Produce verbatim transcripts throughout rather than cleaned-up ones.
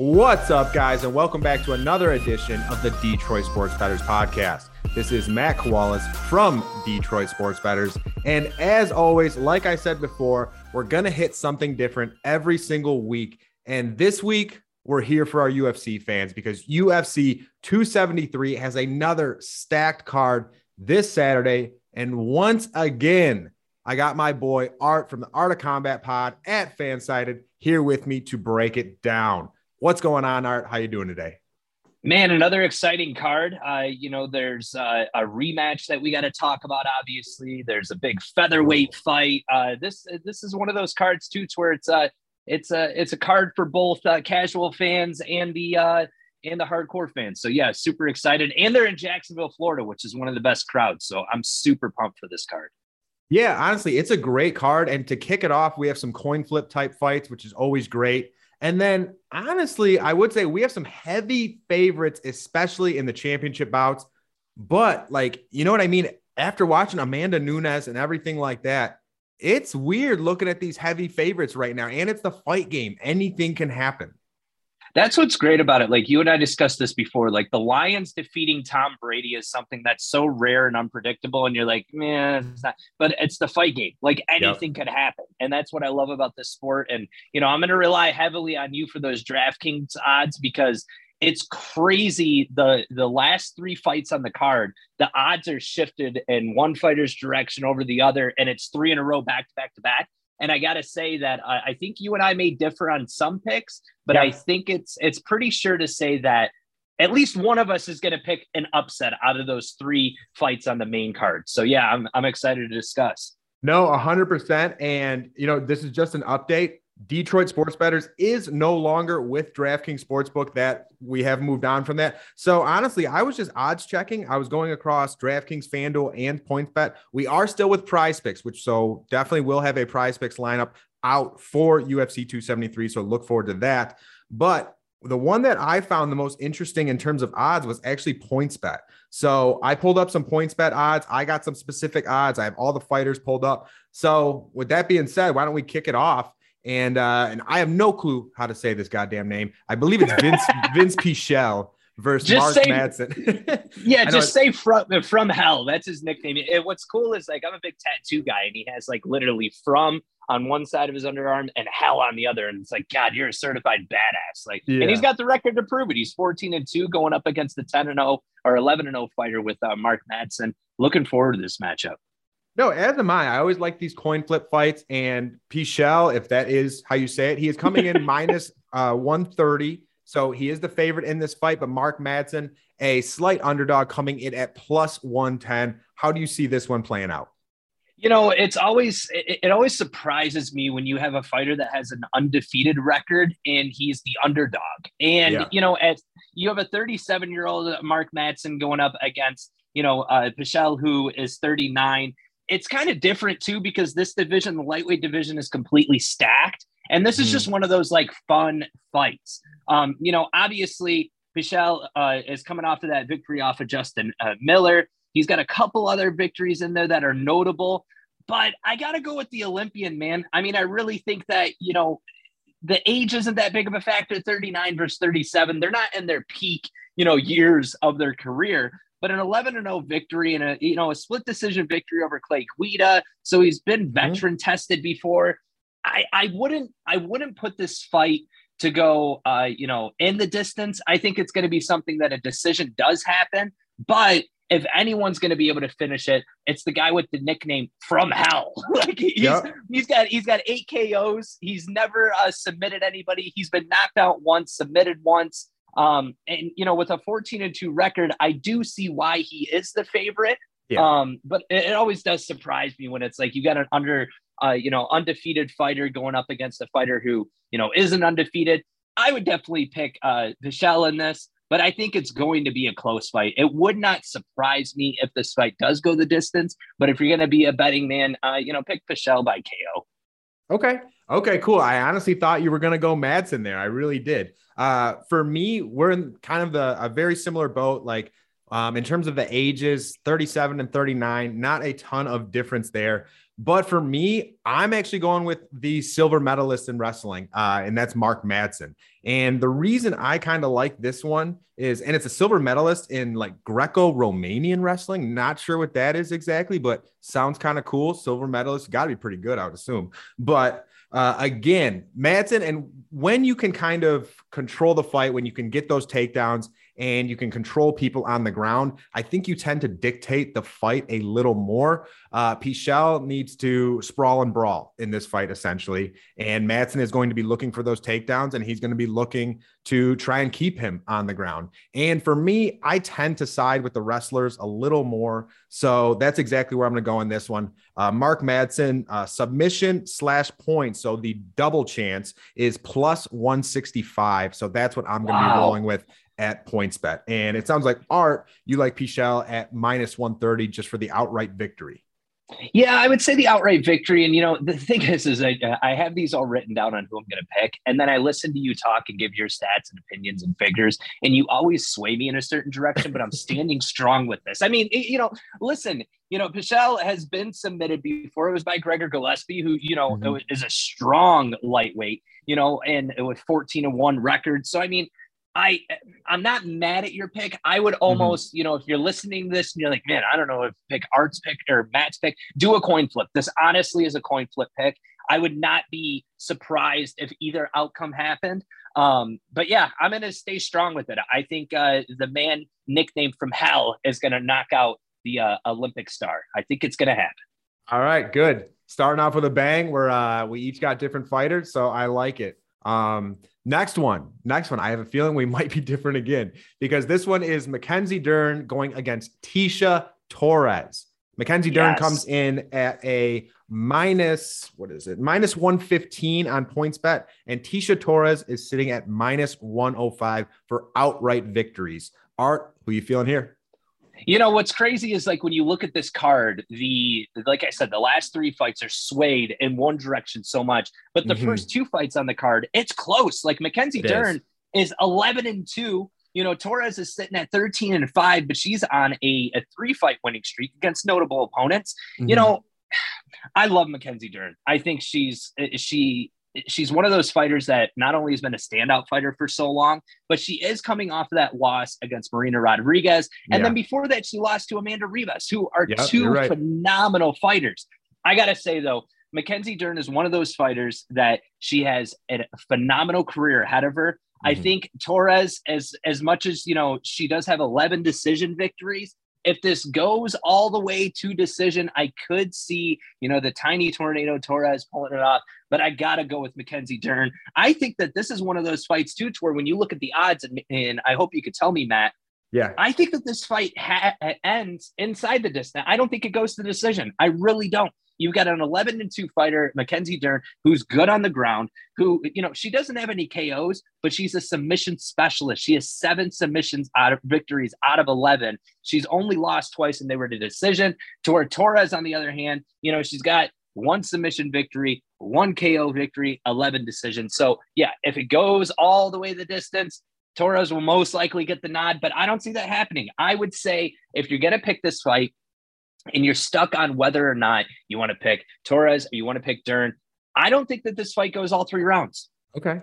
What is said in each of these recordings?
What's up, guys, and welcome back to another edition of the Detroit Sports Betters podcast. This is Matt Koalas from Detroit Sports Betters, and as always, like I said before, we're gonna hit something different every single week, and this week we're here for our U F C fans because U F C two seventy-three has another stacked card this Saturday, and once again, I got my boy Art from the Art of Combat pod at Fansided here with me to break it down. What's going on, Art? How you doing today? Man, another exciting card. Uh, you know, there's uh, a rematch that we got to talk about, obviously. There's a big featherweight fight. Uh, this this is one of those cards, too, to where it's, uh, it's, uh, it's a card for both uh, casual fans and the uh, and the hardcore fans. So, yeah, super excited. And they're in Jacksonville, Florida, which is one of the best crowds. So I'm super pumped for this card. Yeah, honestly, it's a great card. And to kick it off, we have some coin flip type fights, which is always great. And then, honestly, I would say we have some heavy favorites, especially in the championship bouts. But, like, you know what I mean? After watching Amanda Nunes and everything like that, it's weird looking at these heavy favorites right now. And it's the fight game. Anything can happen. That's what's great about it. Like, you and I discussed this before. Like, the Lions defeating Tom Brady is something that's so rare and unpredictable. And you're like, man, it's not. But it's the fight game. Like, anything yep. could happen. And that's what I love about this sport. And, you know, I'm going to rely heavily on you for those DraftKings odds because it's crazy. The the last three fights on the card, the odds are shifted in one fighter's direction over the other. And it's three in a row back to back to back. And I got to say that uh, I think you and I may differ on some picks, but yeah. I think it's it's pretty sure to say that at least one of us is going to pick an upset out of those three fights on the main card. So, yeah, I'm I'm excited to discuss. No, one hundred percent. And, you know, this is just an update. Detroit Sports Bettors is no longer with DraftKings Sportsbook. That we have moved on from that. So honestly, I was just odds checking. I was going across DraftKings, FanDuel, and PointsBet. We are still with PrizePicks, which so definitely will have a PrizePicks lineup out for U F C two seventy-three. So look forward to that. But the one that I found the most interesting in terms of odds was actually PointsBet. So I pulled up some PointsBet odds. I got some specific odds. I have all the fighters pulled up. So with that being said, why don't we kick it off? And uh, and I have no clue how to say this goddamn name. I believe it's Vince Vince Pichel versus just Mark Madsen. yeah, just say from, from hell. That's his nickname. And what's cool is, like, I'm a big tattoo guy, and he has, like, literally from on one side of his underarm and hell on the other. And it's like, God, you're a certified badass. Like, yeah. And he's got the record to prove it. He's fourteen and two going up against the ten and oh or eleven and oh fighter with uh, Mark Madsen. Looking forward to this matchup. No, as am I. I always like these coin flip fights. And Pichel, if that is how you say it, he is coming in minus uh, one thirty. So he is the favorite in this fight. But Mark Madsen, a slight underdog, coming in at plus one ten. How do you see this one playing out? You know, it's always it, it always surprises me when you have a fighter that has an undefeated record and he's the underdog. And, yeah. you know, as you have a thirty-seven-year-old Mark Madsen going up against, you know, uh, Pichel, who is thirty-nine. It's kind of different, too, because this division, the lightweight division, is completely stacked. And this is just one of those, like, fun fights. Um, you know, obviously, Pichel uh, is coming off of that victory off of Justin uh, Miller. He's got a couple other victories in there that are notable. But I got to go with the Olympian, man. I mean, I really think that, you know, the age isn't that big of a factor, thirty-nine versus thirty-seven. They're not in their peak, you know, years of their career. But an eleven and oh victory and a you know a split decision victory over Clay Guida, so he's been veteran mm-hmm. tested before. I, I wouldn't I wouldn't put this fight to go uh, you know in the distance. I think it's going to be something that a decision does happen. But if anyone's going to be able to finish it, it's the guy with the nickname From Hell. like he's yep. he's got he's got eight K Os. He's never uh, submitted anybody. He's been knocked out once, submitted once. Um, and, you know, with a fourteen and two record, I do see why he is the favorite. Yeah. Um, but it, it always does surprise me when it's like you got an under, uh, you know, undefeated fighter going up against a fighter who, you know, isn't undefeated. I would definitely pick uh, Pichel in this, but I think it's going to be a close fight. It would not surprise me if this fight does go the distance. But if you're going to be a betting man, uh, you know, pick Pichel by K O. Okay. Okay, cool. I honestly thought you were going to go Madsen there. I really did. Uh, for me, we're in kind of the, a very similar boat. Like um, in terms of the ages, thirty-seven and thirty-nine, not a ton of difference there. But for me, I'm actually going with the silver medalist in wrestling, uh, and that's Mark Madsen. And the reason I kind of like this one is, and it's a silver medalist in like Greco-Romanian wrestling. Not sure what that is exactly, but sounds kind of cool. Silver medalist, got to be pretty good, I would assume. But uh, again, Madsen, and when you can kind of control the fight, when you can get those takedowns and you can control people on the ground, I think you tend to dictate the fight a little more. Uh, Pichel needs to sprawl and brawl in this fight, essentially. And Madsen is going to be looking for those takedowns, and he's going to be looking to try and keep him on the ground. And for me, I tend to side with the wrestlers a little more. So that's exactly where I'm going to go on this one. Uh, Mark Madsen, uh, submission slash points. So the double chance is plus one sixty-five. So that's what I'm going to wow. be rolling with at PointsBet. And it sounds like, Art, you like Pichel at minus one thirty just for the outright victory. Yeah, I would say the outright victory. And, you know, the thing is, is I, I have these all written down on who I'm going to pick. And then I listen to you talk and give your stats and opinions and figures. And you always sway me in a certain direction, but I'm standing strong with this. I mean, it, you know, listen, you know, Pichel has been submitted before. It was by Gregor Gillespie, who, you know, mm-hmm. is a strong lightweight, you know, and with fourteen and one record. So, I mean, I, I'm not mad at your pick. I would almost, mm-hmm. you know, if you're listening to this and you're like, man, I don't know if pick Art's pick or Matt's pick, do a coin flip. This honestly is a coin flip pick. I would not be surprised if either outcome happened. Um, but yeah, I'm going to stay strong with it. I think uh, the man nicknamed from hell is going to knock out the uh, Olympic star. I think it's going to happen. All right, good. Starting off with a bang where uh, we each got different fighters. So I like it. Um, next one, next one. I have a feeling we might be different again, because this one is Mackenzie Dern going against Tecia Torres. Mackenzie Dern yes. comes in at a minus, what is it? Minus one fifteen on PointsBet, and Tecia Torres is sitting at minus one oh five for outright victories. Art, who are you feeling here? You know, what's crazy is like when you look at this card, the, like I said, the last three fights are swayed in one direction so much, but the mm-hmm. first two fights on the card, it's close. Like Mackenzie Dern is eleven and two, you know, Torres is sitting at thirteen and five, but she's on a, a three fight winning streak against notable opponents. Mm-hmm. You know, I love Mackenzie Dern. I think she's, she, she's one of those fighters that not only has been a standout fighter for so long, but she is coming off of that loss against Marina Rodriguez. And yeah. then before that, she lost to Amanda Ribas, who are yep, two right. phenomenal fighters. I got to say, though, Mackenzie Dern is one of those fighters that she has a phenomenal career ahead of her. Mm-hmm. I think Torres, as, as much as, you know, she does have eleven decision victories, if this goes all the way to decision, I could see, you know, the tiny tornado Torres pulling it off, but I got to go with Mackenzie Dern. I think that this is one of those fights, too, to where when you look at the odds, and, and I hope you could tell me, Matt, yeah, I think that this fight ha- ends inside the distance. I don't think it goes to decision. I really don't. You've got an eleven and two fighter, Mackenzie Dern, who's good on the ground, who, you know, she doesn't have any K Os, but she's a submission specialist. She has seven submissions out of victories out of eleven. She's only lost twice, and they were to decision. Tora Torres, on the other hand, you know, she's got one submission victory, one K O victory, eleven decisions. So, yeah, if it goes all the way the distance, Torres will most likely get the nod, but I don't see that happening. I would say if you're going to pick this fight, and you're stuck on whether or not you want to pick Torres or you want to pick Dern, I don't think that this fight goes all three rounds. Okay.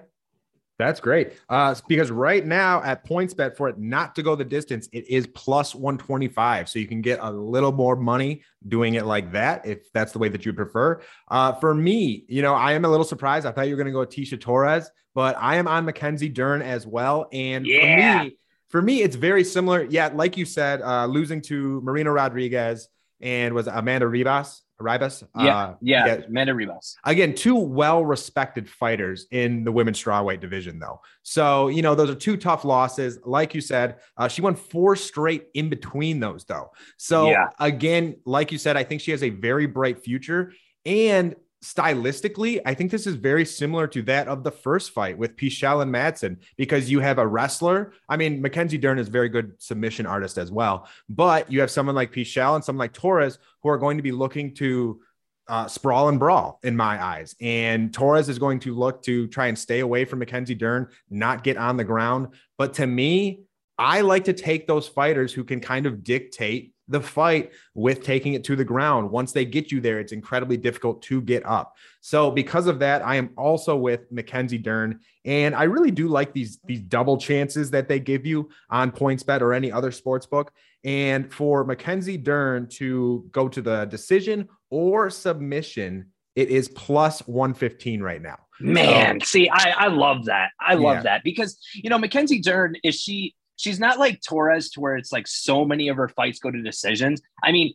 That's great. Uh, because right now at PointsBet, for it not to go the distance, it is plus one twenty-five. So you can get a little more money doing it like that, if that's the way that you prefer. Uh, for me, you know, I am a little surprised. I thought you were going to go Tecia Torres, but I am on Mackenzie Dern as well. And yeah. for me, for me, it's very similar. Yeah. Like you said, uh, losing to Marina Rodriguez, and was Amanda Ribas, Ribas? Yeah, uh, yeah, yeah, Amanda Ribas. Again, two well-respected fighters in the women's strawweight division, though. So, you know, those are two tough losses. Like you said, uh, she won four straight in between those, though. So, yeah. again, like you said, I think she has a very bright future. And stylistically, I think this is very similar to that of the first fight with Pichel and Madsen, because you have a wrestler. I mean, Mackenzie Dern is a very good submission artist as well, but you have someone like Pichel and someone like Torres who are going to be looking to uh, sprawl and brawl in my eyes. And Torres is going to look to try and stay away from Mackenzie Dern, not get on the ground. But to me, I like to take those fighters who can kind of dictate the fight with taking it to the ground. Once they get you there, it's incredibly difficult to get up. So because of that, I am also with Mackenzie Dern. And I really do like these, these double chances that they give you on PointsBet or any other sports book. And for Mackenzie Dern to go to the decision or submission, it is plus one fifteen right now. Man, so, see, I, I love that. I love yeah. that because, you know, Mackenzie Dern, is she, she's not like Torres to where it's like so many of her fights go to decisions. I mean,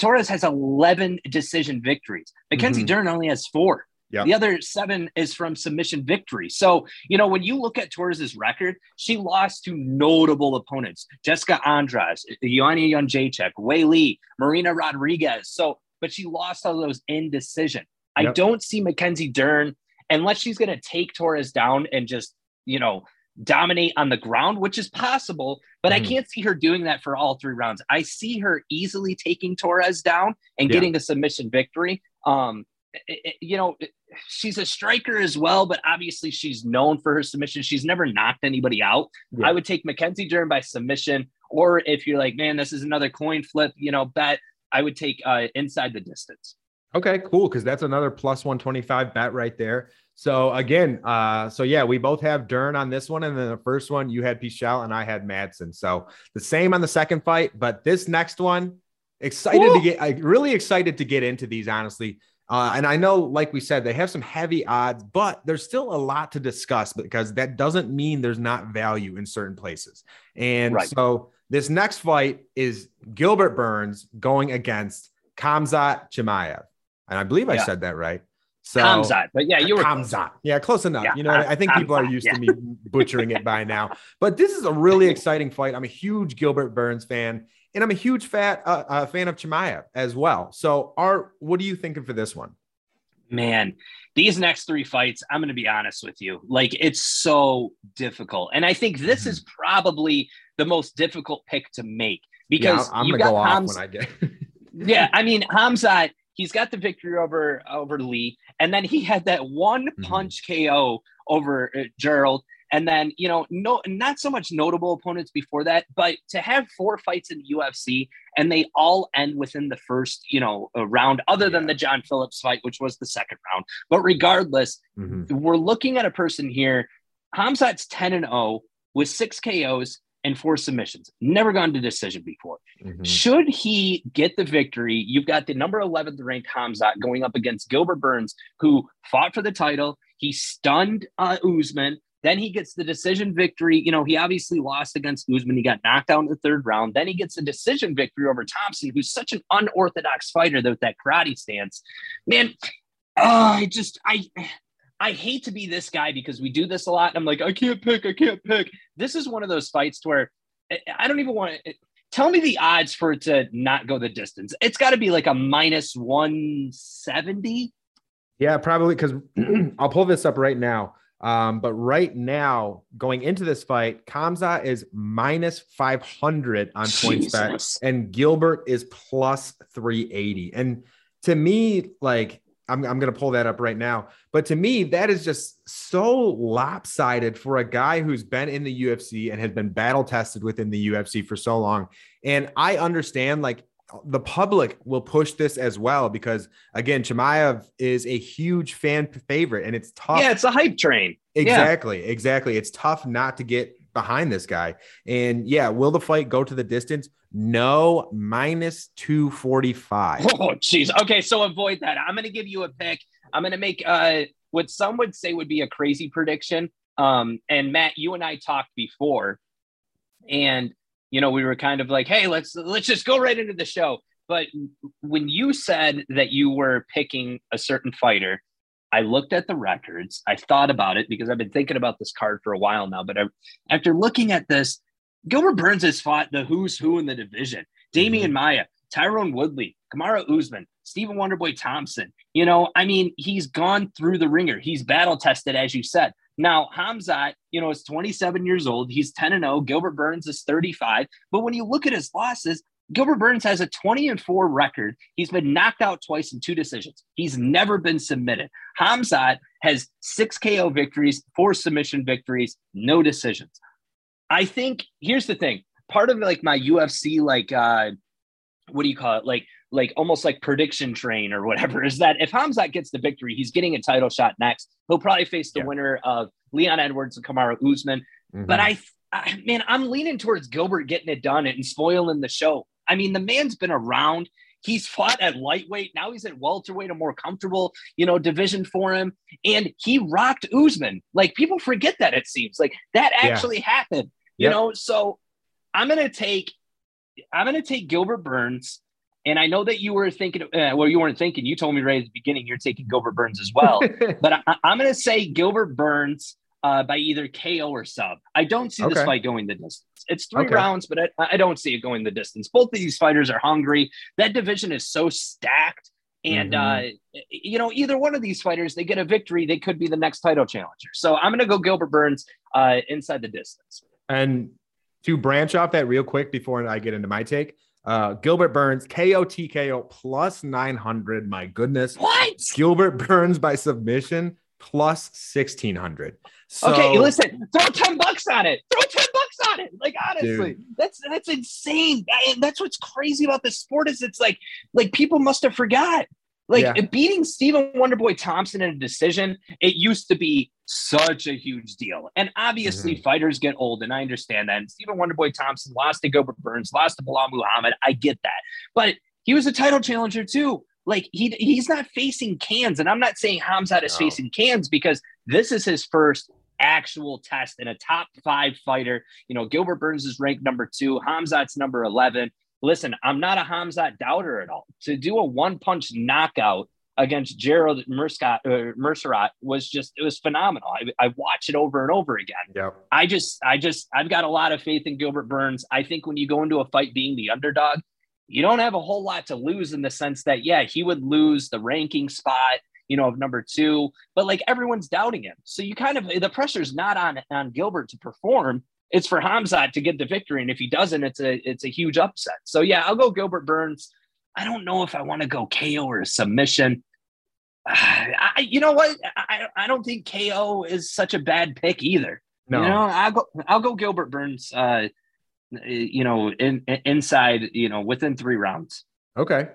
Torres has eleven decision victories. Mackenzie mm-hmm. Dern only has four. Yep. The other seven is from submission victory. So, you know, when you look at Torres's record, she lost to notable opponents. Jessica Andras, Ioana Janjacek, Wei Li, Marina Rodriguez. So, but she lost all those in decision. Yep. I don't see Mackenzie Dern, unless she's going to take Torres down and just, you know, dominate on the ground, which is possible, but mm-hmm. I can't see her doing that for all three rounds. I see her easily taking Torres down and yeah. getting the submission victory. Um, it, it, you know, it, she's a striker as well, but obviously she's known for her submission. She's never knocked anybody out. Yeah. I would take Mackenzie Dern by submission, or if you're like, man, this is another coin flip, you know, bet, I would take uh, inside the distance. Okay, cool. Cause that's another plus one twenty-five bet right there. So again, uh, so yeah, we both have Dern on this one. And then the first one you had Pichel and I had Madsen. So the same on the second fight, but this next one excited Ooh. to get, I really excited to get into these, honestly. Uh, and I know, like we said, they have some heavy odds, but there's still a lot to discuss because that doesn't mean there's not value in certain places. And right. so this next fight is Gilbert Burns going against Khamzat Chimaev. And I believe I yeah. said that right. So Khamzat, but yeah, you were Khamzat. Yeah, close enough. Yeah, you know, I, I think Khamzat, people are used yeah. to me butchering it by now. But this is a really exciting fight. I'm a huge Gilbert Burns fan, and I'm a huge fat uh, uh, fan of Chimaev as well. So, Art, what are you thinking for this one? Man, these next three fights, I'm going to be honest with you. Like, it's so difficult, and I think this mm-hmm. is probably the most difficult pick to make because yeah, I'm going to go off Khams- when I get. yeah, I mean Khamzat. He's got the victory over, over Lee. And then he had that one punch mm-hmm. K O over uh, Gerald. And then, you know, no, not so much notable opponents before that, but to have four fights in the U F C and they all end within the first, you know, uh, round, other yeah. than the John Phillips fight, which was the second round. But regardless, mm-hmm. we're looking at a person here. Khamzat's ten and oh with six K Os and four submissions, never gone to decision before. Mm-hmm. Should he get the victory, you've got the number eleventh ranked Khamzat going up against Gilbert Burns, who fought for the title. He stunned uh, Usman. Then he gets the decision victory. You know, he obviously lost against Usman. He got knocked out in the third round. Then he gets the decision victory over Thompson, who's such an unorthodox fighter that with that karate stance, man, uh, I just, I... I hate to be this guy because we do this a lot. And I'm like, I can't pick. I can't pick. This is one of those fights to where I don't even want to tell me the odds for it to not go the distance. It's got to be like a minus one seventy. Yeah, probably. Cause I'll pull this up right now. Um, but right now going into this fight, Khamzat is minus five hundred on PointsBet and Gilbert is plus three eighty. And to me, like, I'm, I'm going to pull that up right now. But to me, that is just so lopsided for a guy who's been in the U F C and has been battle tested within the U F C for so long. And I understand, like, the public will push this as well because, again, Chimaev is a huge fan favorite and it's tough. Yeah, it's a hype train. Exactly, yeah. exactly. It's tough not to get behind this guy. And yeah, will the fight go to the distance? No, minus two forty-five. Oh, geez. Okay, so avoid that. I'm going to give you a pick. I'm going to make uh, what some would say would be a crazy prediction. Um, and Matt, you and I talked before, and you know we were kind of like, hey, let's let's just go right into the show. But when you said that you were picking a certain fighter, I looked at the records. I thought about it because I've been thinking about this card for a while now. But I, after looking at this, Gilbert Burns has fought the who's who in the division. Damian Maia, Tyrone Woodley, Kamaru Usman, Stephen Wonderboy Thompson. You know, I mean, he's gone through the ringer. He's battle-tested, as you said. Now, Khamzat, you know, is twenty-seven years old. He's ten and oh. Gilbert Burns is thirty-five. But when you look at his losses, Gilbert Burns has a twenty and four record. He's been knocked out twice in two decisions. He's never been submitted. Khamzat has six K O victories, four submission victories, no decisions. I think here's the thing. Part of like my U F C, like, uh, what do you call it? Like, like almost like prediction train or whatever, is that if Khamzat gets the victory, he's getting a title shot next. He'll probably face the yeah. winner of Leon Edwards and Kamaru Usman. Mm-hmm. But I, I, man, I'm leaning towards Gilbert getting it done and spoiling the show. I mean, the man's been around. He's fought at lightweight. Now he's at welterweight, a more comfortable, you know, division for him. And he rocked Usman. Like, people forget that, it seems. Like, that actually yeah. happened, you yep. know? So I'm going to take, I'm going to take Gilbert Burns. And I know that you were thinking, uh, well, you weren't thinking. You told me right at the beginning you're taking Gilbert Burns as well. But I, I'm going to say Gilbert Burns uh, by either K O or sub. I don't see okay. this fight going the distance. It's three okay. rounds, but I, I don't see it going the distance. Both of these fighters are hungry. That division is so stacked. And, mm-hmm. uh, you know, either one of these fighters, they get a victory, they could be the next title challenger. So I'm going to go Gilbert Burns uh, inside the distance. And to branch off that real quick before I get into my take, Uh, Gilbert Burns, K O T K O plus nine hundred. My goodness. What? Gilbert Burns by submission plus sixteen hundred. So, okay, listen, throw ten bucks on it. Throw ten bucks on it. Like, honestly, dude. that's, that's insane. I, that's what's crazy about this sport is it's like, like people must've forgot. Like yeah. beating Stephen Wonderboy Thompson in a decision, it used to be such a huge deal. And obviously mm-hmm. fighters get old, and I understand that. And Stephen Wonderboy Thompson lost to Gilbert Burns, lost to Bilal Muhammad. I get that. But he was a title challenger too. Like, he he's not facing cans. And I'm not saying Khamzat is no. facing cans, because this is his first actual test in a top five fighter. You know, Gilbert Burns is ranked number two. Khamzat's number eleven. Listen, I'm not a Khamzat doubter at all. To do a one-punch knockout against Gerald Mercerat uh, was just, it was phenomenal. I, I watch it over and over again. Yep. I just, I just, I've got a lot of faith in Gilbert Burns. I think when you go into a fight being the underdog, you don't have a whole lot to lose, in the sense that, yeah, he would lose the ranking spot, you know, of number two, but like everyone's doubting him. So you kind of, the pressure's not on, on Gilbert to perform. It's for Khamzat to get the victory. And if he doesn't, it's a, it's a huge upset. So yeah, I'll go Gilbert Burns. I don't know if I want to go K O or a submission. I, you know what? I, I don't think K O is such a bad pick either. No, you know, I'll go, I'll go Gilbert Burns, uh, you know, in, in, inside, you know, within three rounds. Okay.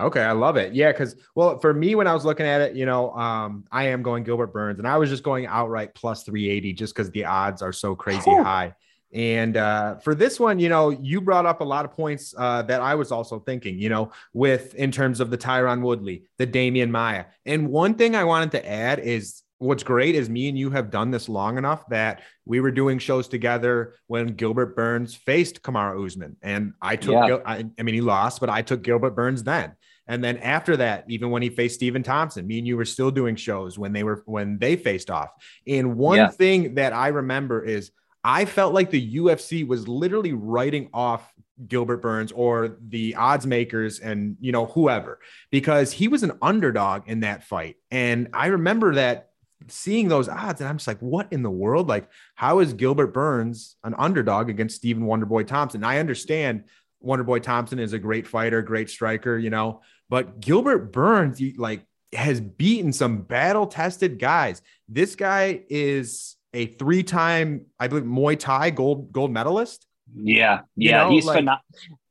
Okay. I love it. Yeah. Cause well, for me, when I was looking at it, you know, um, I am going Gilbert Burns, and I was just going outright plus three eighty just cause the odds are so crazy oh. high. And uh, for this one, you know, you brought up a lot of points uh, that I was also thinking, you know, with in terms of the Tyron Woodley, the Damian Maia. And one thing I wanted to add is what's great is me and you have done this long enough that we were doing shows together when Gilbert Burns faced Kamaru Usman. And I took, yeah. Gil- I, I mean, he lost, but I took Gilbert Burns then. And then after that, even when he faced Stephen Thompson, me and you were still doing shows when they were, when they faced off. And one yeah. thing that I remember is, I felt like the U F C was literally writing off Gilbert Burns or the odds makers and, you know, whoever, because he was an underdog in that fight. And I remember that seeing those odds, and I'm just like, what in the world? Like, how is Gilbert Burns an underdog against Stephen Wonderboy Thompson? I understand Wonderboy Thompson is a great fighter, great striker, you know, but Gilbert Burns, he, like, has beaten some battle-tested guys. This guy is a three-time, I believe, Muay Thai gold gold medalist. Yeah, yeah, you know, he's like, phenomenal.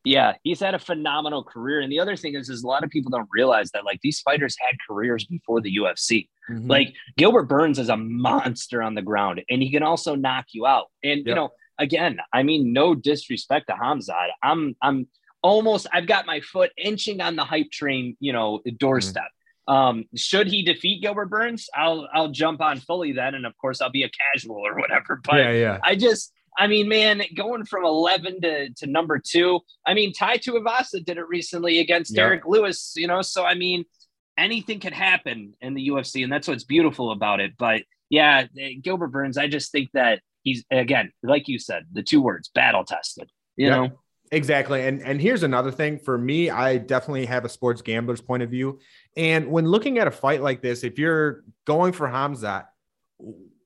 Yeah, he's had a phenomenal career. And the other thing is, is a lot of people don't realize that, like, these fighters had careers before the U F C. Mm-hmm. Like, Gilbert Burns is a monster on the ground, and he can also knock you out. And yep. you know, again, I mean, no disrespect to Khamzat. I'm, I'm almost, I've got my foot inching on the hype train, you know, doorstep. Mm-hmm. Um, should he defeat Gilbert Burns, I'll, I'll jump on fully then. And of course I'll be a casual or whatever, but yeah, yeah. I just, I mean, man, going from eleven to, to number two, I mean, Tai Tuivasa did it recently against yeah. Derek Lewis, you know? So, I mean, anything can happen in the U F C, and that's what's beautiful about it. But yeah, Gilbert Burns, I just think that he's, again, like you said, the two words, battle tested, you yeah. know? Exactly. And and here's another thing for me, I definitely have a sports gambler's point of view. And when looking at a fight like this, if you're going for Khamzat,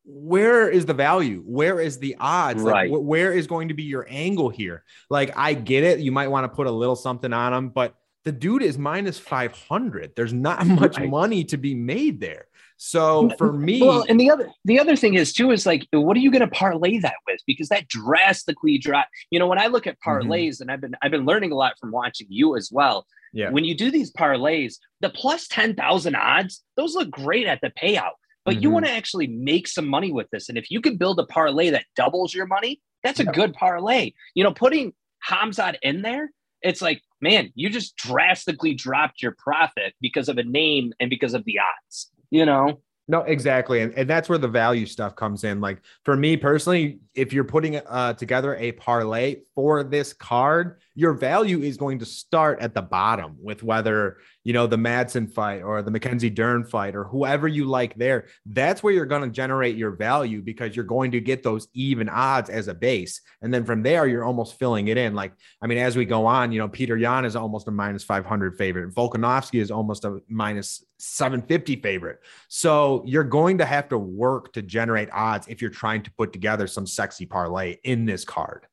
where is the value? Where is the odds? Right. Like, where is going to be your angle here? Like, I get it. You might want to put a little something on him, but the dude is minus five hundred. There's not much right. money to be made there. So for me, well, and the other the other thing is too is like, what are you going to parlay that with? Because that drastically drops. You know, when I look at parlays, mm-hmm. and I've been I've been learning a lot from watching you as well. Yeah. When you do these parlays, the plus ten thousand odds, those look great at the payout, but mm-hmm. you want to actually make some money with this. And if you can build a parlay that doubles your money, that's yeah. a good parlay. You know, putting Khamzat in there, it's like, man, you just drastically dropped your profit because of a name and because of the odds. You know? No, exactly. And, and that's where the value stuff comes in. Like for me personally, if you're putting uh, together a parlay for this card, your value is going to start at the bottom with whether, you know, the Madsen fight or the Mackenzie Dern fight or whoever you like there. That's where you're going to generate your value because you're going to get those even odds as a base. And then from there, you're almost filling it in. Like, I mean, as we go on, you know, Petr Yan is almost a minus five hundred favorite. Volkanovski is almost a minus seven fifty favorite. So you're going to have to work to generate odds if you're trying to put together some sexy parlay in this card.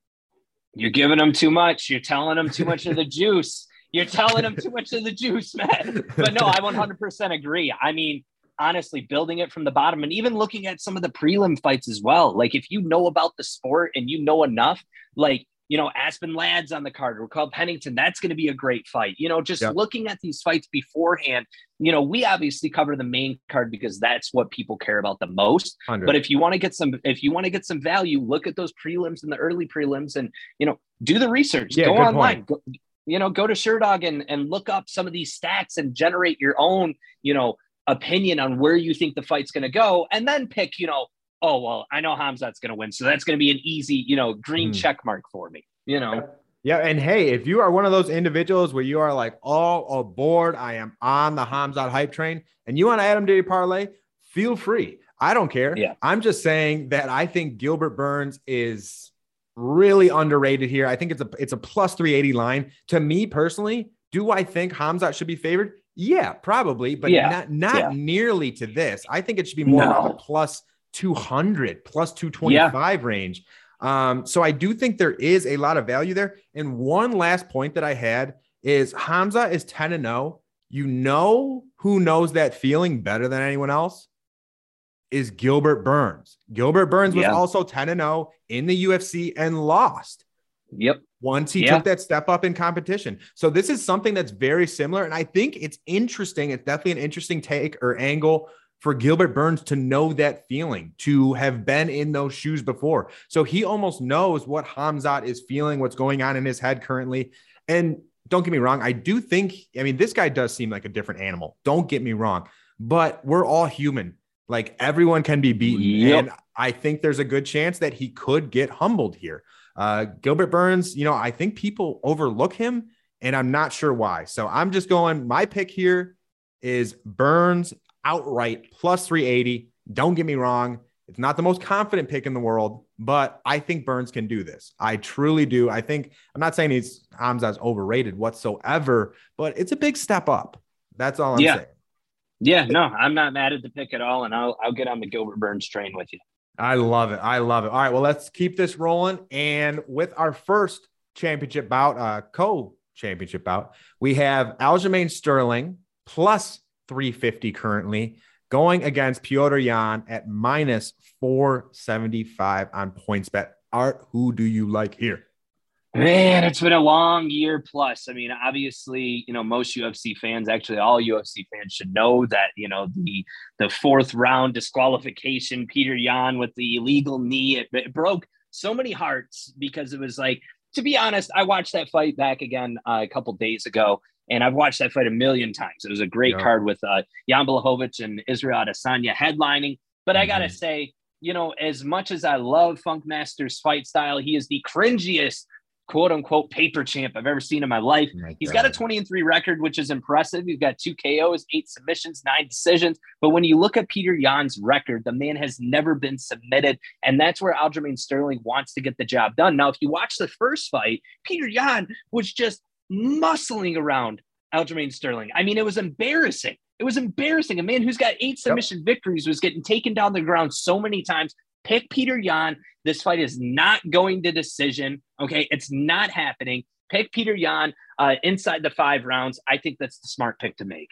You're giving them too much. You're telling them too much of the juice. You're telling them too much of the juice, man. But no, I one hundred percent agree. I mean, honestly, building it from the bottom and even looking at some of the prelim fights as well. Like if you know about the sport and you know enough, like, you know, Aspen Ladd's on the card, Raquel Pennington, that's going to be a great fight. You know, just yep. looking at these fights beforehand, you know, we obviously cover the main card because that's what people care about the most. one hundred. But if you want to get some, if you want to get some value, look at those prelims and the early prelims and, you know, do the research, yeah, go online, go, you know, go to SureDog and, and look up some of these stats and generate your own, you know, opinion on where you think the fight's going to go. And then pick, you know, oh, well, I know Khamzat's going to win. So that's going to be an easy, you know, green mm. check mark for me, you know? Yeah. And hey, if you are one of those individuals where you are like all aboard, I am on the Khamzat hype train and you want to add him to your parlay, feel free. I don't care. Yeah. I'm just saying that I think Gilbert Burns is really underrated here. I think it's a, it's a plus three eighty line. To me personally, do I think Khamzat should be favored? Yeah, probably, but yeah. not, not yeah. nearly to this. I think it should be more no. of a plus two hundred, plus two twenty-five yeah. range. Um, so I do think there is a lot of value there. And one last point that I had is Khamzat is ten and oh. You know who knows that feeling better than anyone else is Gilbert Burns. Gilbert Burns yeah. was also ten and oh in the U F C and lost. Yep. Once he yeah. took that step up in competition. So this is something that's very similar. And I think it's interesting. It's definitely an interesting take or angle for Gilbert Burns to know that feeling, to have been in those shoes before. So he almost knows what Khamzat is feeling, what's going on in his head currently. And don't get me wrong. I do think, I mean, this guy does seem like a different animal. Don't get me wrong, but we're all human. Like everyone can be beaten. Yep. And I think there's a good chance that he could get humbled here. Uh, Gilbert Burns, you know, I think people overlook him and I'm not sure why. So I'm just going, my pick here is Burns outright plus three eighty. Don't get me wrong. It's not the most confident pick in the world, but I think Burns can do this. I truly do. I think I'm not saying he's Khamzat's overrated whatsoever, but it's a big step up. That's all I'm yeah. saying. Yeah, no, I'm not mad at the pick at all. And I'll, I'll get on the Gilbert Burns train with you. I love it. I love it. All right. Well, let's keep this rolling. And with our first championship bout, uh, co-championship bout, we have Aljamain Sterling plus three fifty currently going against Petr Yan at minus four seventy-five on PointsBet. Art, who do you like here? Man, it's been a long year plus. I mean, obviously, you know, most U F C fans, actually all U F C fans should know that, you know, the the fourth round disqualification, Petr Yan with the illegal knee, it, it broke so many hearts because it was like, to be honest, I watched that fight back again uh, a couple days ago. And I've watched that fight a million times. It was a great yeah. card with uh, Jan Blachowicz and Israel Adesanya headlining. But mm-hmm. I got to say, you know, as much as I love Funkmaster's fight style, he is the cringiest, quote unquote, paper champ I've ever seen in my life. My He's God. got a twenty and three record, which is impressive. You've got two K Os, eight submissions, nine decisions. But when you look at Petr Yan's record, the man has never been submitted. And that's where Aljamain Sterling wants to get the job done. Now, if you watch the first fight, Petr Yan was just muscling around Aljamain Sterling. I mean, it was embarrassing. It was embarrassing. A man who's got eight submission yep. victories was getting taken down the ground so many times. Pick Petr Yan. This fight is not going to decision. Okay. It's not happening. Pick Petr Yan uh, inside the five rounds. I think that's the smart pick to make.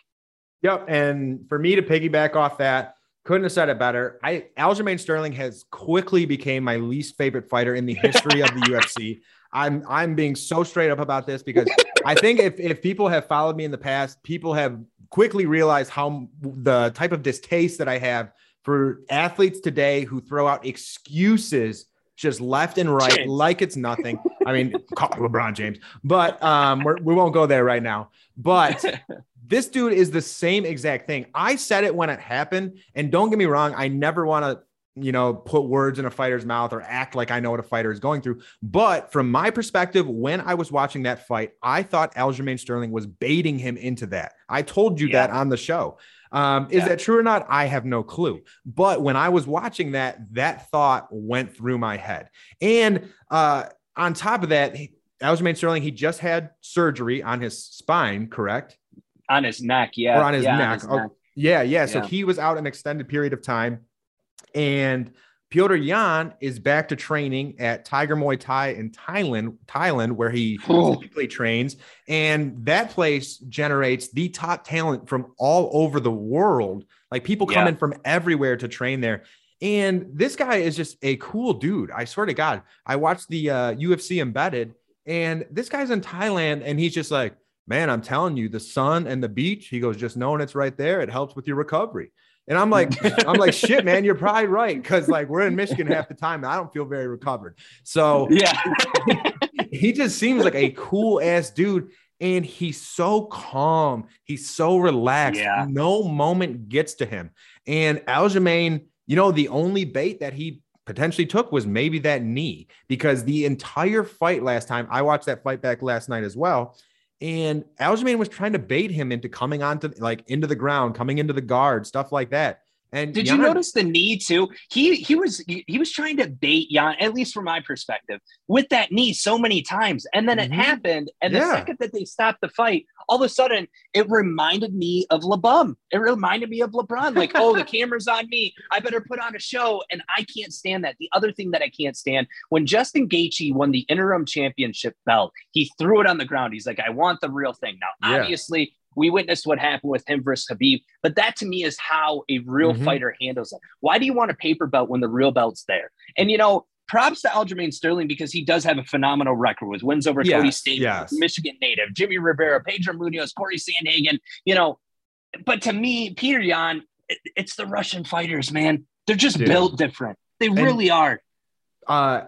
Yep. And for me to piggyback off that, Couldn't have said it better. I Aljamain Sterling has quickly became my least favorite fighter in the history of the U F C. I'm I'm being so straight up about this because I think if if people have followed me in the past, people have quickly realized how the type of distaste that I have for athletes today who throw out excuses just left and right James. Like it's nothing. I mean, LeBron James, but um, we're, we won't go there right now. But this dude is the same exact thing. I said it when it happened, and don't get me wrong, I never want to, you know, put words in a fighter's mouth or act like I know what a fighter is going through. But from my perspective, when I was watching that fight, I thought Aljamain Sterling was baiting him into that. I told you yeah. that on the show. Um, is yeah. that true or not? I have no clue. But when I was watching that, that thought went through my head. And uh, on top of that, Aljamain Sterling, he just had surgery on his spine, correct? On his neck, yeah. Or on his yeah, neck. On his oh, neck. Yeah, yeah, yeah. So he was out an extended period of time. And Petr Yan is back to training at Tiger Muay Thai in Thailand, Thailand, where he typically trains. And that place generates the top talent from all over the world. Like people yeah. come in from everywhere to train there. And this guy is just a cool dude. I swear to God, I watched the uh, U F C Embedded, and this guy's in Thailand, and he's just like, man, I'm telling you, the sun and the beach. He goes, just knowing it's right there, it helps with your recovery. And I'm like, I'm like, shit, man, you're probably right. Cause like we're in Michigan half the time and I don't feel very recovered. So yeah, he just seems like a cool ass dude. And he's so calm. He's so relaxed. Yeah. No moment gets to him. And Aljamain, you know, the only bait that he potentially took was maybe that knee, because the entire fight last time, I watched that fight back last night as well. And Aljamain was trying to bait him into coming onto like into the ground, coming into the guard, stuff like that. And did Yan- you notice the knee too? He he was he was trying to bait Yan, at least from my perspective, with that knee so many times. And then mm-hmm. it happened. And yeah. the second that they stopped the fight, all of a sudden it reminded me of LeBum. It reminded me of LeBron. Like, oh, the camera's on me. I better put on a show. And I can't stand that. The other thing that I can't stand, when Justin Gaethje won the interim championship belt, he threw it on the ground. He's like, I want the real thing. Now, yeah. obviously, we witnessed what happened with him versus Khabib, but that to me is how a real mm-hmm. fighter handles it. Why do you want a paper belt when the real belt's there? And, you know, props to Aljamain Sterling because he does have a phenomenal record with wins over yes, Cody Statham, yes. Michigan native, Jimmy Rivera, Pedro Munoz, Corey Sandhagen, you know. But to me, Petr Yan, it's the Russian fighters, man. They're just Dude. built different. They and, really are. Uh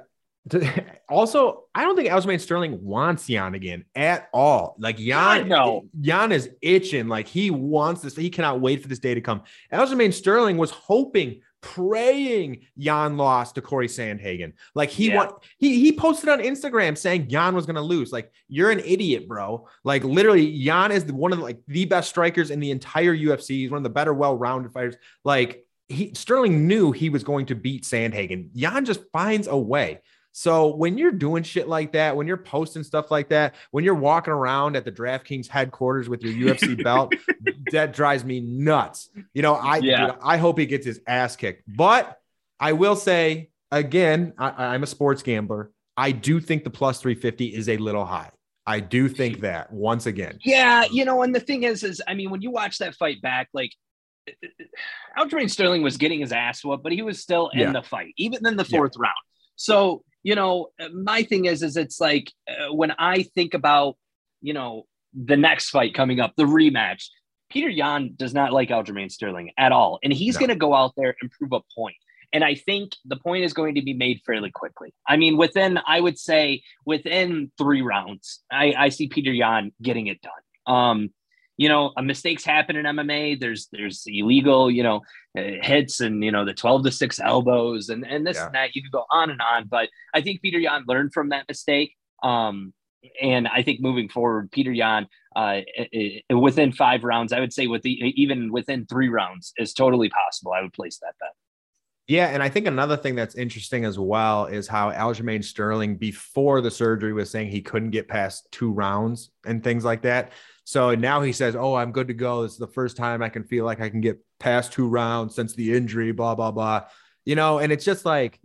Also, I don't think Aljamain Sterling wants Yan again at all. Like Yan, no. Yan is itching. Like he wants this. He cannot wait for this day to come. Aljamain Sterling was hoping, praying Yan lost to Corey Sandhagen. Like he yeah. want, he he posted on Instagram saying Yan was going to lose. Like you're an idiot, bro. Like literally, Yan is one of the, like the best strikers in the entire U F C. He's one of the better, well-rounded fighters. Like he, Sterling knew he was going to beat Sandhagen. Yan just finds a way. So when you're doing shit like that, when you're posting stuff like that, when you're walking around at the DraftKings headquarters with your U F C belt, that drives me nuts. You know, I yeah. dude, I hope he gets his ass kicked. But I will say, again, I, I'm a sports gambler. I do think the plus three fifty is a little high. I do think that once again. Yeah, you know, and the thing is, is I mean, when you watch that fight back, like, Aljamain Sterling was getting his ass whooped, but he was still in yeah. the fight, even in the fourth yeah. round. So, you know, my thing is, is it's like uh, when I think about, you know, the next fight coming up, the rematch, Petr Yan does not like Aljamain Sterling at all. And he's no. going to go out there and prove a point. And I think the point is going to be made fairly quickly. I mean, within, I would say within three rounds, I, I see Petr Yan getting it done. Um, you know, mistakes happen in M M A. There's, there's illegal, you know, hits and, you know, the twelve to six elbows and, and this yeah. and that. You could go on and on, but I think Petr Yan learned from that mistake. Um, and I think moving forward, Petr Yan uh, it, it, within five rounds, I would say with the, even within three rounds is totally possible. I would place that bet. Yeah. And I think another thing that's interesting as well is how Aljamain Sterling before the surgery was saying he couldn't get past two rounds and things like that. So now he says, oh, I'm good to go. This is the first time I can feel like I can get past two rounds since the injury, blah, blah, blah. You know, and it's just like,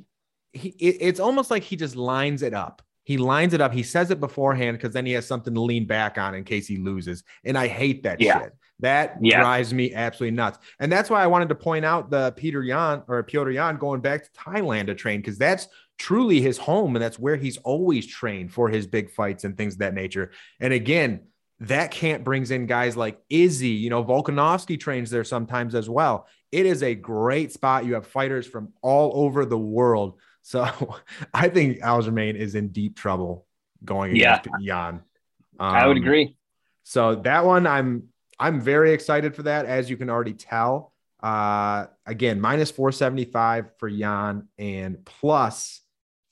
he, it, it's almost like he just lines it up. He lines it up. He says it beforehand because then he has something to lean back on in case he loses. And I hate that yeah. shit. That yeah. drives me absolutely nuts. And that's why I wanted to point out the Petr Yan or Petr Yan going back to Thailand to train, because that's truly his home. And that's where he's always trained for his big fights and things of that nature. And again, that camp brings in guys like Izzy, you know, Volkanovski trains there sometimes as well. It is a great spot. You have fighters from all over the world. So I think Aljamain is in deep trouble going against yeah. Yan. Um, I would agree. So that one, I'm, I'm very excited for that, as you can already tell. Uh, again, minus four seventy-five for Yan and plus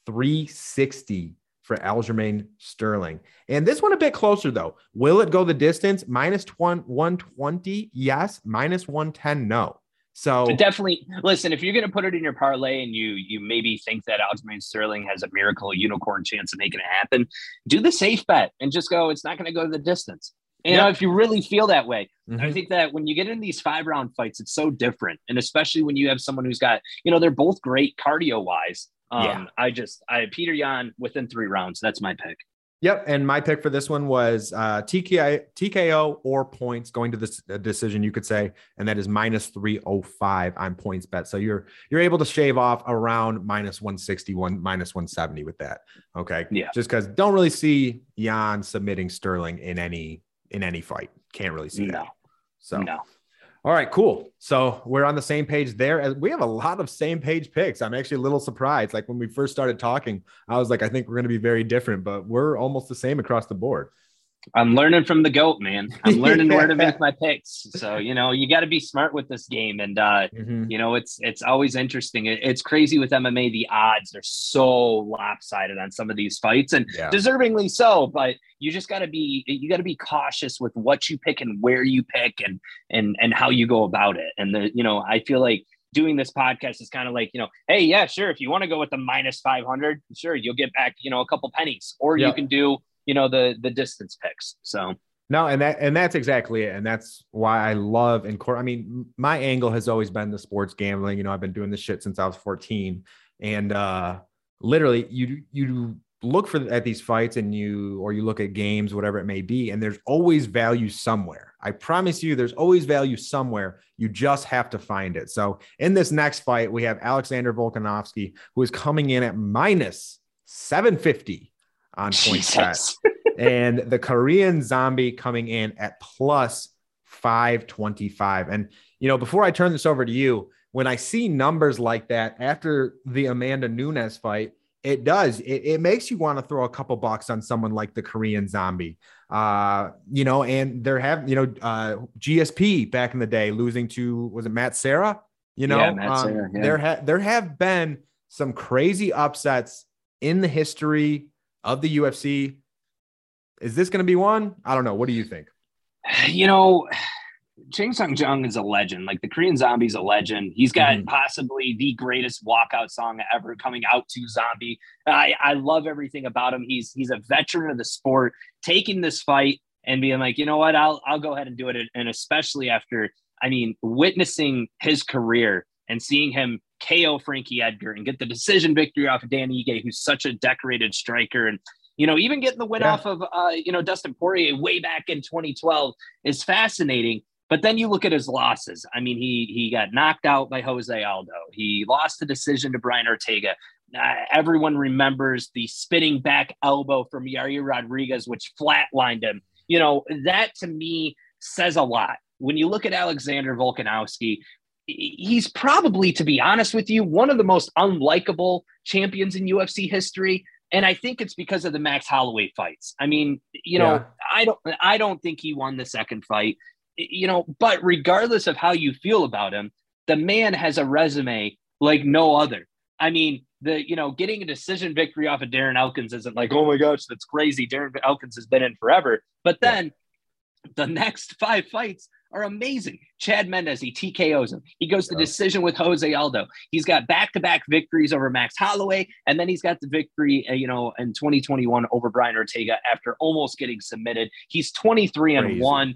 three sixty for Aljamain Sterling. And this one a bit closer, though. Will it go the distance? Minus one twenty, yes. Minus one ten, no. So but definitely, listen, if you're going to put it in your parlay and you you maybe think that Aljamain Sterling has a miracle unicorn chance of making it happen, do the safe bet and just go, it's not going to go the distance. You yep. know, if you really feel that way, mm-hmm. I think that when you get in these five round fights, it's so different. And especially when you have someone who's got, you know, they're both great cardio wise. Um, yeah. I just, I, Petr Yan within three rounds. That's my pick. Yep. And my pick for this one was uh, T K O or points going to this decision, you could say, and that is minus three oh five on PointsBet. So you're, you're able to shave off around minus one sixty-one, minus one seventy with that. Okay. Yeah. Just cause don't really see Yan submitting Sterling in any, in any fight. Can't really see no. that. So, no. All right, cool. So we're on the same page there. We have a lot of same page picks. I'm actually a little surprised. Like when we first started talking, I was like, I think we're going to be very different, but we're almost the same across the board. I'm learning from the GOAT, man. I'm learning yeah. where to make my picks. So, you know, you got to be smart with this game. And, uh, mm-hmm. you know, it's it's always interesting. It, it's crazy with M M A. The odds are so lopsided on some of these fights and yeah. deservingly so. But you just got to be you got to be cautious with what you pick and where you pick and and and how you go about it. And, the, you know, I feel like doing this podcast is kind of like, you know, hey, yeah, sure. If you want to go with the minus five hundred, sure, you'll get back, you know, a couple pennies or yeah. you can do, you know, the, the distance picks. So no, and that, and that's exactly it. And that's why I love, and I mean, my angle has always been the sports gambling. You know, I've been doing this shit since I was fourteen and uh, literally you, you look for at these fights and you, or you look at games, whatever it may be. And there's always value somewhere. I promise you there's always value somewhere. You just have to find it. So in this next fight, we have Alexander Volkanovski, who is coming in at minus seven fifty. On PointsBet, and the Korean Zombie coming in at plus five twenty-five. And, you know, before I turn this over to you, when I see numbers like that after the Amanda Nunes fight, it does. It, it makes you want to throw a couple bucks on someone like the Korean Zombie, uh, you know, and there have, you know, uh, G S P back in the day losing to, was it Matt Serra? You know, yeah, Matt Serra, um, yeah. there, ha- there have been some crazy upsets in the history of the U F C. Is this going to be one? I don't know. What do you think? You know, Chang Sung Jung is a legend. Like the Korean Zombie's a legend. He's got mm-hmm. possibly the greatest walkout song ever coming out to Zombie. I, I love everything about him. He's, he's a veteran of the sport, taking this fight and being like, you know what, I'll, I'll go ahead and do it. And especially after, I mean, witnessing his career and seeing him K O Frankie Edgar and get the decision victory off of Dan Ige, who's such a decorated striker. And, you know, even getting the win yeah. off of, uh, you know, Dustin Poirier way back in twenty twelve is fascinating. But then you look at his losses. I mean, he he got knocked out by Jose Aldo. He lost the decision to Brian Ortega. Uh, everyone remembers the spinning back elbow from Yair Rodriguez, which flatlined him. You know, that to me says a lot. When you look at Alexander Volkanovski, he's probably, to be honest with you, one of the most unlikable champions in U F C history. And I think it's because of the Max Holloway fights. I mean, you know, yeah. I don't, I don't think he won the second fight, you know, but regardless of how you feel about him, the man has a resume like no other. I mean, the, you know, getting a decision victory off of Darren Elkins isn't like, oh my gosh, that's crazy. Darren Elkins has been in forever, but then yeah. the next five fights are amazing. Chad Mendes, he T K Os him. He goes to yeah. decision with Jose Aldo. He's got back-to-back victories over Max Holloway, and then he's got the victory, uh, you know, in twenty twenty-one over Brian Ortega after almost getting submitted. He's twenty-three Crazy. and one.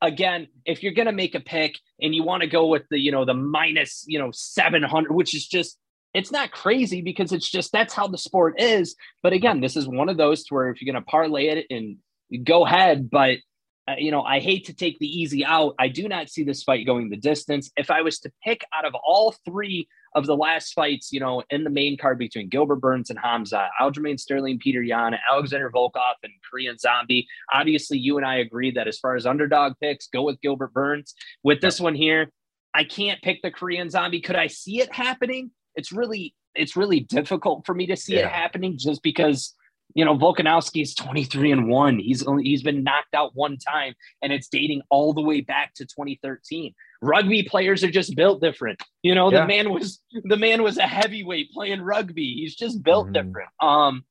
Again, if you're going to make a pick and you want to go with the, you know, the minus, you know, seven hundred, which is just it's not crazy because it's just, that's how the sport is. But again, this is one of those to where if you're going to parlay it and go ahead, but uh, you know, I hate to take the easy out. I do not see this fight going the distance. If I was to pick out of all three of the last fights, you know, in the main card between Gilbert Burns and Khamzat, Aljamain Sterling, Petr Yan, Alexander Volkov, and Korean Zombie, obviously you and I agree that as far as underdog picks, go with Gilbert Burns. With this one here, I can't pick the Korean Zombie. Could I see it happening? It's really, it's really difficult for me to see yeah. it happening just because, you know, Volkanovski is twenty-three and one. He's only, he's been knocked out one time, and it's dating all the way back to twenty thirteen. Rugby players are just built different. You know, yeah. the man was, the man was a heavyweight playing rugby. He's just built mm-hmm. different. Um,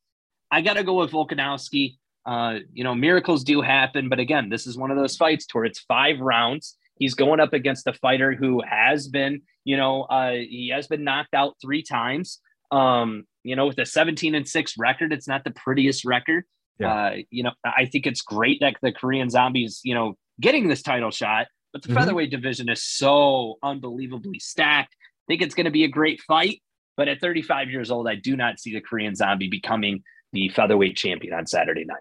I got to go with Volkanovski. Uh, you know, miracles do happen, but again, this is one of those fights where it's five rounds. He's going up against a fighter who has been, you know, uh, he has been knocked out three times. Um, you know, with a seventeen and six record, it's not the prettiest record. Yeah. Uh, you know, I think it's great that the Korean Zombie's, you know, getting this title shot, but the mm-hmm. featherweight division is so unbelievably stacked. I think it's going to be a great fight, but at thirty-five years old, I do not see the Korean Zombie becoming the featherweight champion on Saturday night.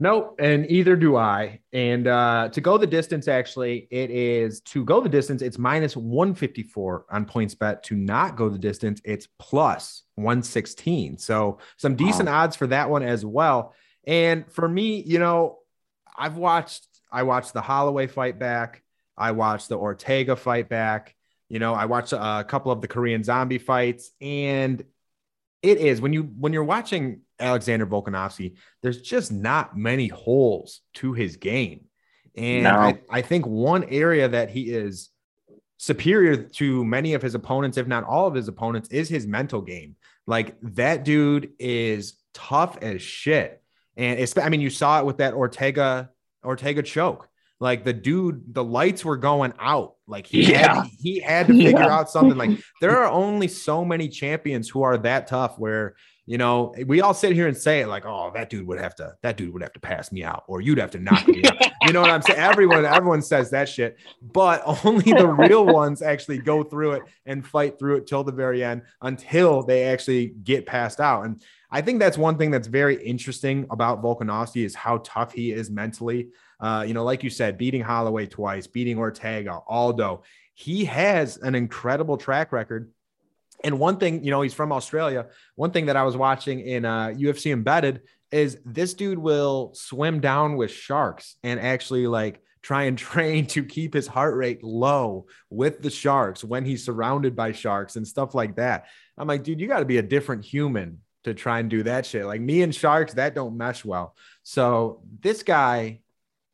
Nope. And either do I. And uh, to go the distance, actually, it is to go the distance. It's minus one fifty-four on PointsBet. To not go the distance, it's plus one sixteen. So some decent wow. odds for that one as well. And for me, you know, I've watched, I watched the Holloway fight back. I watched the Ortega fight back. You know, I watched a couple of the Korean Zombie fights, and it is when you, when you're watching Alexander Volkanovski, there's just not many holes to his game. And no. I, I think one area that he is superior to many of his opponents, if not all of his opponents, is his mental game. Like, that dude is tough as shit. And it's, I mean, you saw it with that Ortega, Ortega choke. Like, the dude, the lights were going out. Like, he yeah. had, he had to figure yeah. out something. Like, there are only so many champions who are that tough where, you know, we all sit here and say it like, oh, that dude would have to, that dude would have to pass me out, or you'd have to knock me out. You know what I'm saying? Everyone, everyone says that shit, but only the real ones actually go through it and fight through it till the very end, until they actually get passed out. And I think that's one thing that's very interesting about Volkanovski is how tough he is mentally. Uh, you know, like you said, beating Holloway twice, beating Ortega, Aldo, he has an incredible track record. And one thing, you know, he's from Australia. One thing that I was watching in uh, U F C Embedded is this dude will swim down with sharks and actually like try and train to keep his heart rate low with the sharks when he's surrounded by sharks and stuff like that. I'm like, dude, you got to be a different human to try and do that shit. Like, me and sharks, that don't mesh well. So this guy,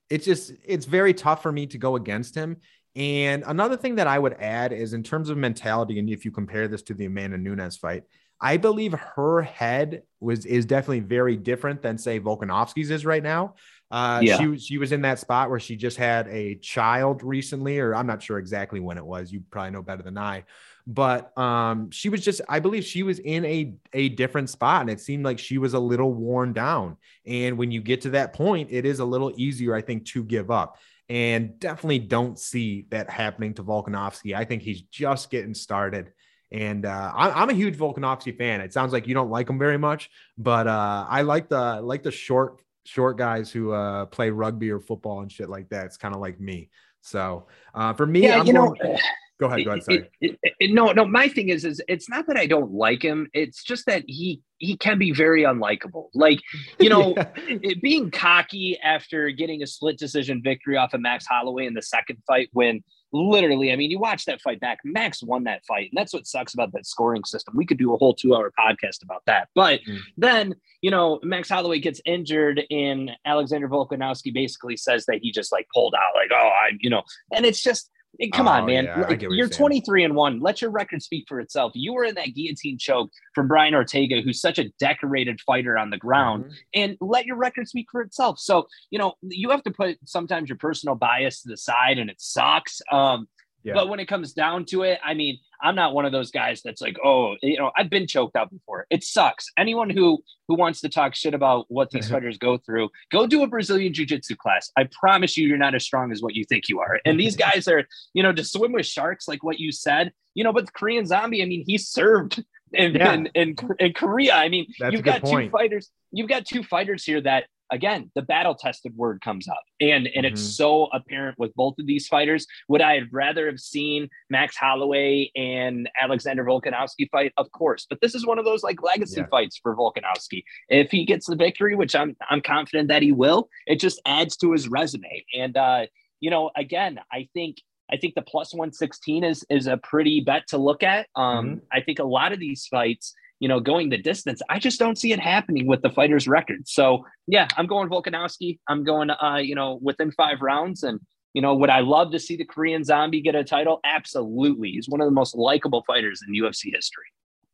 it's just, it's very tough for me to go against him. And another thing that I would add is in terms of mentality, and if you compare this to the Amanda Nunes fight, I believe her head was, is definitely very different than, say, Volkanovski's is right now. Uh, yeah. She she was in that spot where she just had a child recently, or I'm not sure exactly when it was. You probably know better than I, but um, she was just, I believe she was in a, a different spot, and it seemed like she was a little worn down. And when you get to that point, it is a little easier, I think, to give up. And definitely don't see that happening to Volkanovski. I think he's just getting started. And uh, I'm a huge Volkanovski fan. It sounds like you don't like him very much, but uh, I like the like the short short guys who uh, play rugby or football and shit like that. It's kind of like me. So uh, for me, yeah, I'm you know, to... go ahead, go ahead. Sorry. It, it, it, no, no. My thing is, is it's not that I don't like him. It's just that he he can be very unlikable. Like, you know, yeah. it, being cocky after getting a split decision victory off of Max Holloway in the second fight when. Literally, I mean, you watch that fight back. Max won that fight, and that's what sucks about that scoring system. We could do a whole two-hour podcast about that. But mm. then, you know, Max Holloway gets injured, and Alexander Volkanovski basically says that he just like pulled out, like, "Oh, I'm," you know. And it's just, come oh, on, man. Yeah, like, you're twenty-three and one. Let your record speak for itself. You were in that guillotine choke from Brian Ortega, who's such a decorated fighter on the ground, mm-hmm. and let your record speak for itself. So, you know, you have to put sometimes your personal bias to the side, and it sucks. Um, Yeah. But when it comes down to it, I mean, I'm not one of those guys that's like, oh, you know, I've been choked out before. It sucks. Anyone who who wants to talk shit about what these fighters go through, go do a Brazilian jiu-jitsu class. I promise you, you're not as strong as what you think you are. And these guys are, you know, to swim with sharks, like what you said, you know, but the Korean Zombie, I mean, he served in, yeah. in, in, in Korea. I mean, that's you've got point. two fighters. You've got two fighters here that, again, the battle-tested word comes up, and, and mm-hmm. it's so apparent with both of these fighters. Would I have rather have seen Max Holloway and Alexander Volkanovski fight? Of course, but this is one of those like legacy yeah. fights for Volkanovski. If he gets the victory, which I'm I'm confident that he will, it just adds to his resume. And uh, you know, again, I think I think the plus one sixteen is is a pretty bet to look at. Um, mm-hmm. I think a lot of these fights, you know, going the distance, I just don't see it happening with the fighter's record. So yeah, I'm going Volkanovski. I'm going, uh, you know, within five rounds. And, you know, would I love to see the Korean Zombie get a title? Absolutely. He's one of the most likable fighters in U F C history.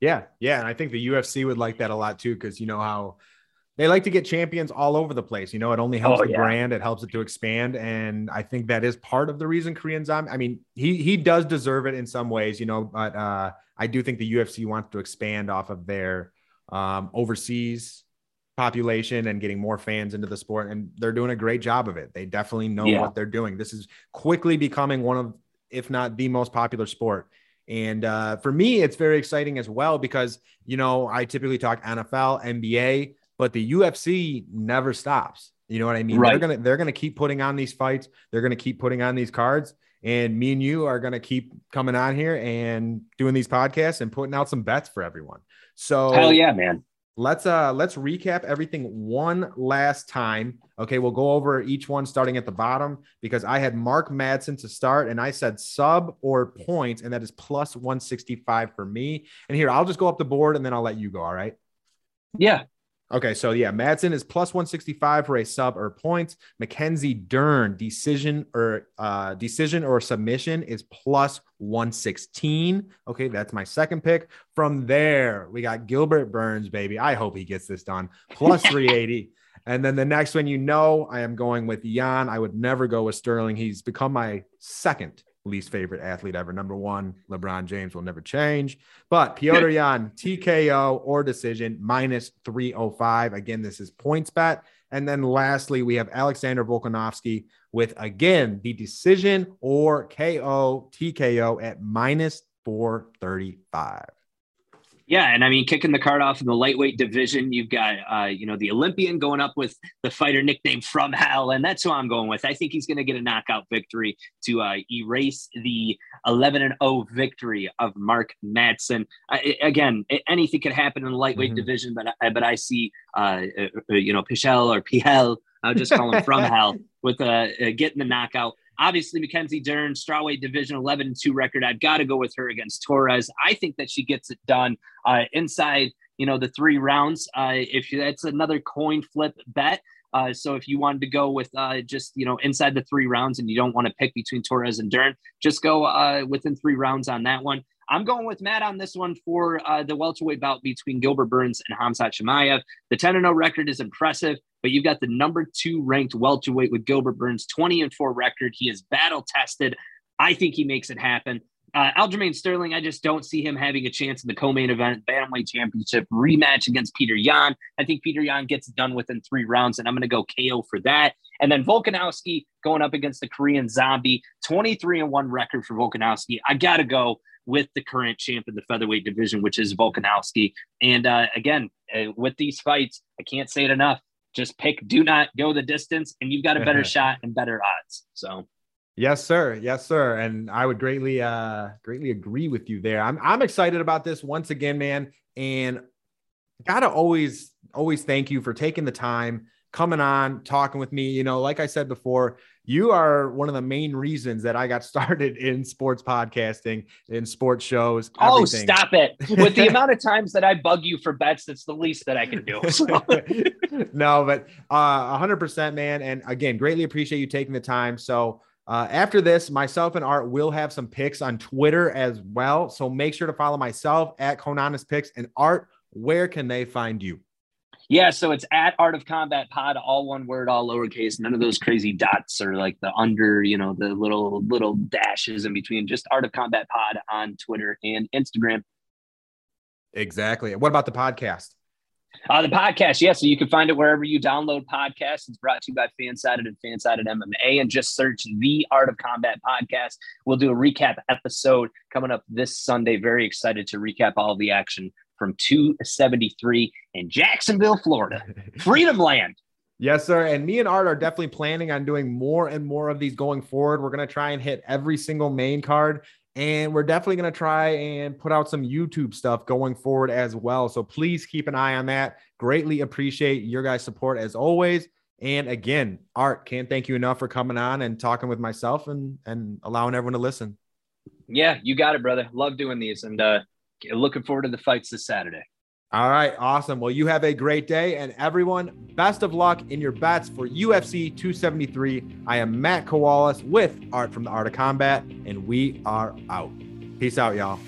Yeah. Yeah. And I think the U F C would like that a lot too, because you know how they like to get champions all over the place. You know, it only helps oh, the yeah. brand. It helps it to expand. And I think that is part of the reason Korean Zombie, I mean, he, he does deserve it in some ways, you know, but uh, I do think the U F C wants to expand off of their um, overseas population and getting more fans into the sport. And they're doing a great job of it. They definitely know yeah. what they're doing. This is quickly becoming one of, if not the most popular sport. And uh, for me, it's very exciting as well, because, you know, I typically talk N F L, N B A, but the U F C never stops. You know what I mean? Right. They're going to, they're going to keep putting on these fights. They're going to keep putting on these cards, and me and you are going to keep coming on here and doing these podcasts and putting out some bets for everyone. So hell yeah, man. Let's, uh, let's recap everything one last time. Okay. We'll go over each one starting at the bottom, because I had Mark Madsen to start and I said sub or points, and that is plus one sixty-five for me. And here, I'll just go up the board and then I'll let you go. All right. Yeah. Okay, so yeah, Madsen is plus one sixty-five for a sub or points. Mackenzie Dern, decision or uh, decision or submission, is plus one sixteen. Okay, that's my second pick. From there, we got Gilbert Burns, baby. I hope he gets this done. Plus three eighty. And then the next one, you know, I am going with Yan. I would never go with Sterling. He's become my second least favorite athlete ever. Number one, LeBron James will never change. But Petr Yan, T K O or decision, minus three oh five. Again, this is PointsBet. And then lastly, we have Alexander Volkanovski with, again, the decision or K O, T K O at minus four thirty-five. Yeah, and I mean, kicking the card off in the lightweight division, you've got, uh, you know, the Olympian going up with the fighter nicknamed From Hell, and that's who I'm going with. I think he's going to get a knockout victory to uh, erase the eleven and oh victory of Mark Madsen. I, again, anything could happen in the lightweight mm-hmm. division, but I, but I see, uh, you know, Pichel or Pichel, I'll just call him From Hell, with uh, getting the knockout. Obviously, Mackenzie Dern, strawweight division, eleven and two record. I've got to go with her against Torres. I think that she gets it done uh, inside, you know, the three rounds. Uh, if you, that's another coin flip bet. Uh, so if you wanted to go with uh, just, you know, inside the three rounds and you don't want to pick between Torres and Dern, just go uh, within three rounds on that one. I'm going with Matt on this one for uh, the welterweight bout between Gilbert Burns and Khamzat Chimaev. The ten and oh record is impressive, but you've got the number two ranked welterweight with Gilbert Burns, twenty and four record. He is battle tested. I think he makes it happen. Uh, Aljamain Sterling, I just don't see him having a chance in the co-main event, Bantamweight Championship rematch against Petr Yan. I think Petr Yan gets done within three rounds, and I'm going to go K O for that. And then Volkanovski going up against the Korean Zombie, twenty-three and one record for Volkanovski. I got to go with the current champ in the featherweight division, which is Volkanovski. And uh, again, uh, with these fights, I can't say it enough. Just pick, do not go the distance, and you've got a better shot and better odds. So, yes, sir. Yes, sir. And I would greatly, uh, greatly agree with you there. I'm, I'm excited about this once again, man. And gotta always, always thank you for taking the time, coming on, talking with me. You know, like I said before, you are one of the main reasons that I got started in sports podcasting, in sports shows. Everything. Oh, stop it. With the amount of times that I bug you for bets, that's the least that I can do. So. No, but uh, one hundred percent, man. And again, greatly appreciate you taking the time. So uh, after this, myself and Art will have some picks on Twitter as well. So make sure to follow myself at Conanus Picks, and Art, where can they find you? Yeah, so it's at Art of Combat Pod, all one word, all lowercase. None of those crazy dots or like the under, you know, the little little dashes in between. Just Art of Combat Pod on Twitter and Instagram. Exactly. What about the podcast? Uh, the podcast, yes. Yeah, so you can find it wherever you download podcasts. It's brought to you by Fansided and Fansided M M A, and just search the Art of Combat podcast. We'll do a recap episode coming up this Sunday. Very excited to recap all the action from two seventy-three in Jacksonville, Florida. Freedom land. Yes, sir. And me and Art are definitely planning on doing more and more of these going forward. We're going to try and hit every single main card. And we're definitely going to try and put out some YouTube stuff going forward as well. So please keep an eye on that. Greatly appreciate your guys' support as always. And again, Art, can't thank you enough for coming on and talking with myself and, and allowing everyone to listen. Yeah, you got it, brother. Love doing these and uh, looking forward to the fights this Saturday. All right. Awesome. Well, you have a great day, and everyone, best of luck in your bets for U F C two seventy-three. I am Matt Koalas with Art from the Art of Combat, and we are out. Peace out, y'all.